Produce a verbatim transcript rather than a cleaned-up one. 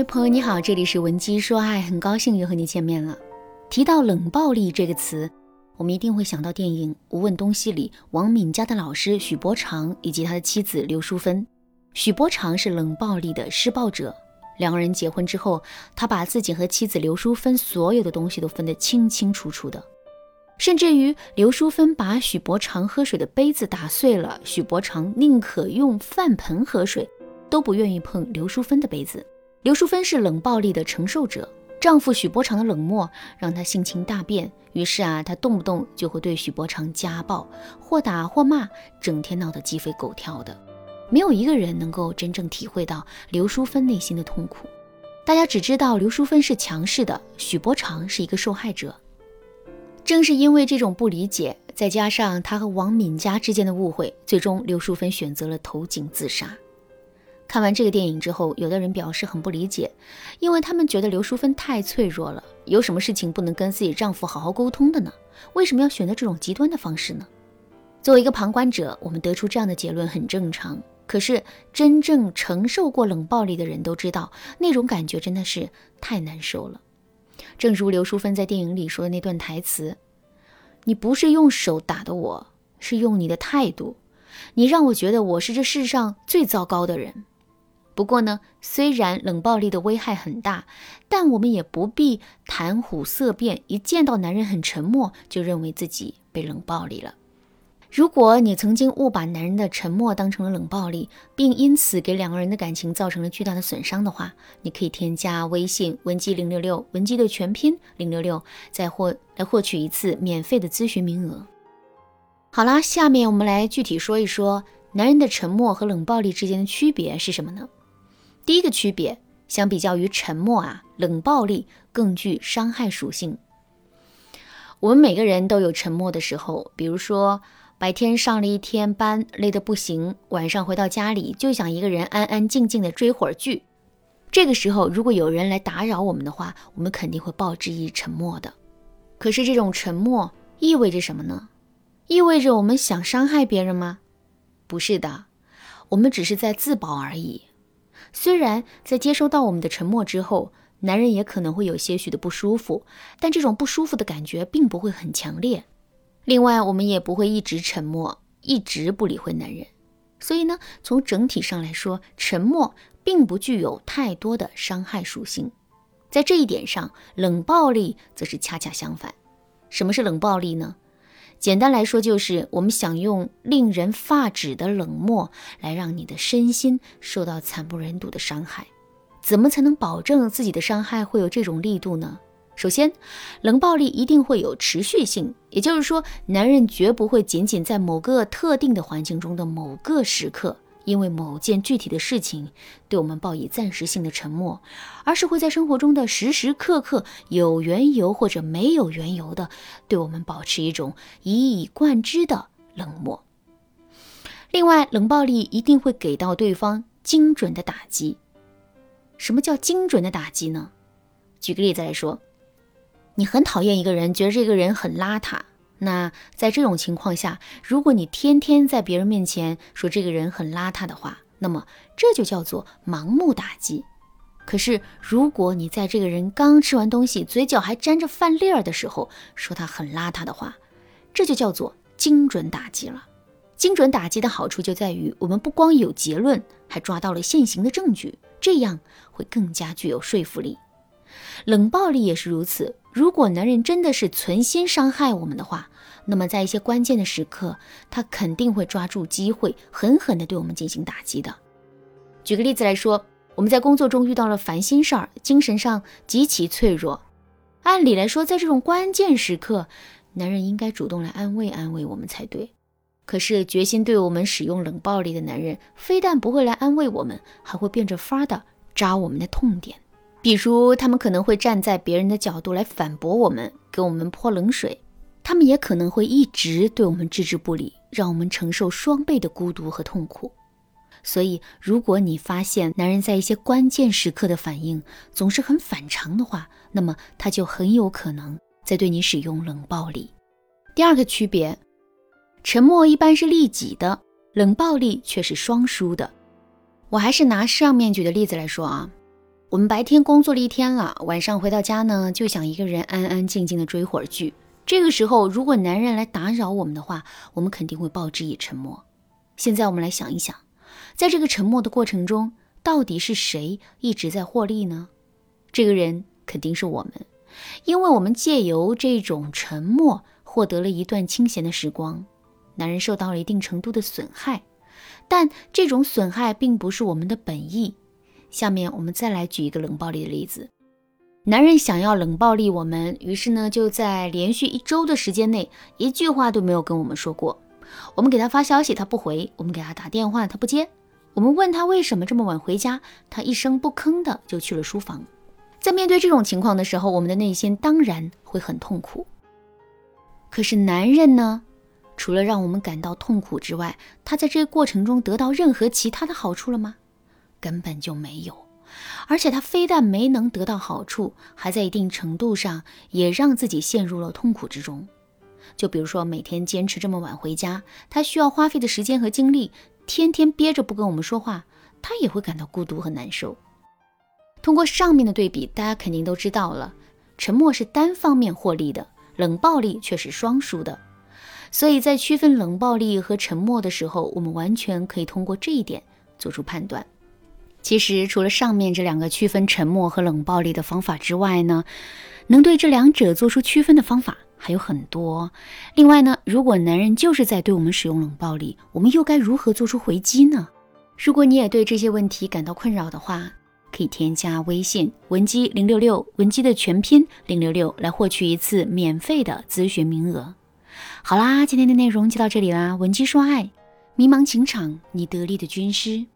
嗨，朋友你好，这里是文姬说爱，很高兴又和你见面了。提到冷暴力这个词，我们一定会想到电影《无问东西》里王敏家的老师许伯常以及他的妻子刘淑芬。许伯常是冷暴力的施暴者，两个人结婚之后，他把自己和妻子刘淑芬所有的东西都分得清清楚楚的，甚至于刘淑芬把许伯常喝水的杯子打碎了，许伯常宁可用饭盆喝水，都不愿意碰刘淑芬的杯子。刘淑芬是冷暴力的承受者，丈夫许伯常的冷漠让她性情大变，于是啊，她动不动就会对许伯常家暴，或打或骂，整天闹得鸡飞狗跳的。没有一个人能够真正体会到刘淑芬内心的痛苦，大家只知道刘淑芬是强势的，许伯常是一个受害者。正是因为这种不理解，再加上她和王敏家之间的误会，最终刘淑芬选择了投井自杀。看完这个电影之后，有的人表示很不理解，因为他们觉得刘淑芬太脆弱了，有什么事情不能跟自己丈夫好好沟通的呢？为什么要选择这种极端的方式呢？作为一个旁观者，我们得出这样的结论很正常，可是真正承受过冷暴力的人都知道，那种感觉真的是太难受了。正如刘淑芬在电影里说的那段台词，你不是用手打的我，是用你的态度，你让我觉得我是这世上最糟糕的人。不过呢，虽然冷暴力的危害很大，但我们也不必谈虎色变，一见到男人很沉默，就认为自己被冷暴力了。如果你曾经误把男人的沉默当成了冷暴力，并因此给两个人的感情造成了巨大的损伤的话，你可以添加微信文姬零六六，文姬的全拼零六六，再获来获取一次免费的咨询名额。好啦，下面我们来具体说一说男人的沉默和冷暴力之间的区别是什么呢？第一个区别，相比较于沉默啊，冷暴力更具伤害属性。我们每个人都有沉默的时候，比如说白天上了一天班，累得不行，晚上回到家里就想一个人安安静静的追会儿剧。这个时候，如果有人来打扰我们的话，我们肯定会报之以沉默的。可是这种沉默意味着什么呢？意味着我们想伤害别人吗？不是的，我们只是在自保而已。虽然在接收到我们的沉默之后，男人也可能会有些许的不舒服，但这种不舒服的感觉并不会很强烈。另外，我们也不会一直沉默，一直不理会男人。所以呢，从整体上来说，沉默并不具有太多的伤害属性。在这一点上，冷暴力则是恰恰相反。什么是冷暴力呢？简单来说，就是我们想用令人发指的冷漠来让你的身心受到惨不忍睹的伤害。怎么才能保证自己的伤害会有这种力度呢？首先，冷暴力一定会有持续性，也就是说，男人绝不会仅仅在某个特定的环境中的某个时刻，因为某件具体的事情对我们报以暂时性的沉默，而是会在生活中的时时刻刻有缘由或者没有缘由的对我们保持一种一以贯之的冷漠。另外，冷暴力一定会给到对方精准的打击。什么叫精准的打击呢？举个例子来说，你很讨厌一个人，觉得这个人很邋遢，那在这种情况下，如果你天天在别人面前说这个人很邋遢的话，那么这就叫做盲目打击。可是如果你在这个人刚吃完东西，嘴角还沾着饭粒儿的时候说他很邋遢的话，这就叫做精准打击了。精准打击的好处就在于，我们不光有结论，还抓到了现行的证据，这样会更加具有说服力。冷暴力也是如此，如果男人真的是存心伤害我们的话，那么在一些关键的时刻，他肯定会抓住机会狠狠地对我们进行打击的。举个例子来说，我们在工作中遇到了烦心事儿，精神上极其脆弱，按理来说，在这种关键时刻，男人应该主动来安慰安慰我们才对。可是决心对我们使用冷暴力的男人，非但不会来安慰我们，还会变着法的扎我们的痛点。比如他们可能会站在别人的角度来反驳我们，给我们泼冷水，他们也可能会一直对我们置之不理，让我们承受双倍的孤独和痛苦。所以如果你发现男人在一些关键时刻的反应总是很反常的话，那么他就很有可能在对你使用冷暴力。第二个区别，沉默一般是利己的，冷暴力却是双输的。我还是拿上面举的例子来说啊，我们白天工作了一天了，晚上回到家呢，就想一个人安安静静的追会儿剧。这个时候，如果男人来打扰我们的话，我们肯定会报之以沉默。现在我们来想一想，在这个沉默的过程中，到底是谁一直在获利呢？这个人肯定是我们，因为我们借由这种沉默获得了一段清闲的时光。男人受到了一定程度的损害，但这种损害并不是我们的本意。下面我们再来举一个冷暴力的例子。男人想要冷暴力我们，于是呢就在连续一周的时间内一句话都没有跟我们说过。我们给他发消息他不回，我们给他打电话他不接，我们问他为什么这么晚回家，他一声不吭的就去了书房。在面对这种情况的时候，我们的内心当然会很痛苦。可是男人呢，除了让我们感到痛苦之外，他在这个过程中得到任何其他的好处了吗？根本就没有。而且他非但没能得到好处，还在一定程度上也让自己陷入了痛苦之中。就比如说每天坚持这么晚回家，他需要花费的时间和精力，天天憋着不跟我们说话，他也会感到孤独和难受。通过上面的对比，大家肯定都知道了，沉默是单方面获利的，冷暴力却是双输的。所以在区分冷暴力和沉默的时候，我们完全可以通过这一点做出判断。其实除了上面这两个区分沉默和冷暴力的方法之外呢，能对这两者做出区分的方法还有很多。另外呢，如果男人就是在对我们使用冷暴力，我们又该如何做出回击呢？如果你也对这些问题感到困扰的话，可以添加微信文姬零六六，文姬的全拼零六六，来获取一次免费的咨询名额。好啦，今天的内容就到这里啦，文姬说爱，迷茫情场你得力的军师。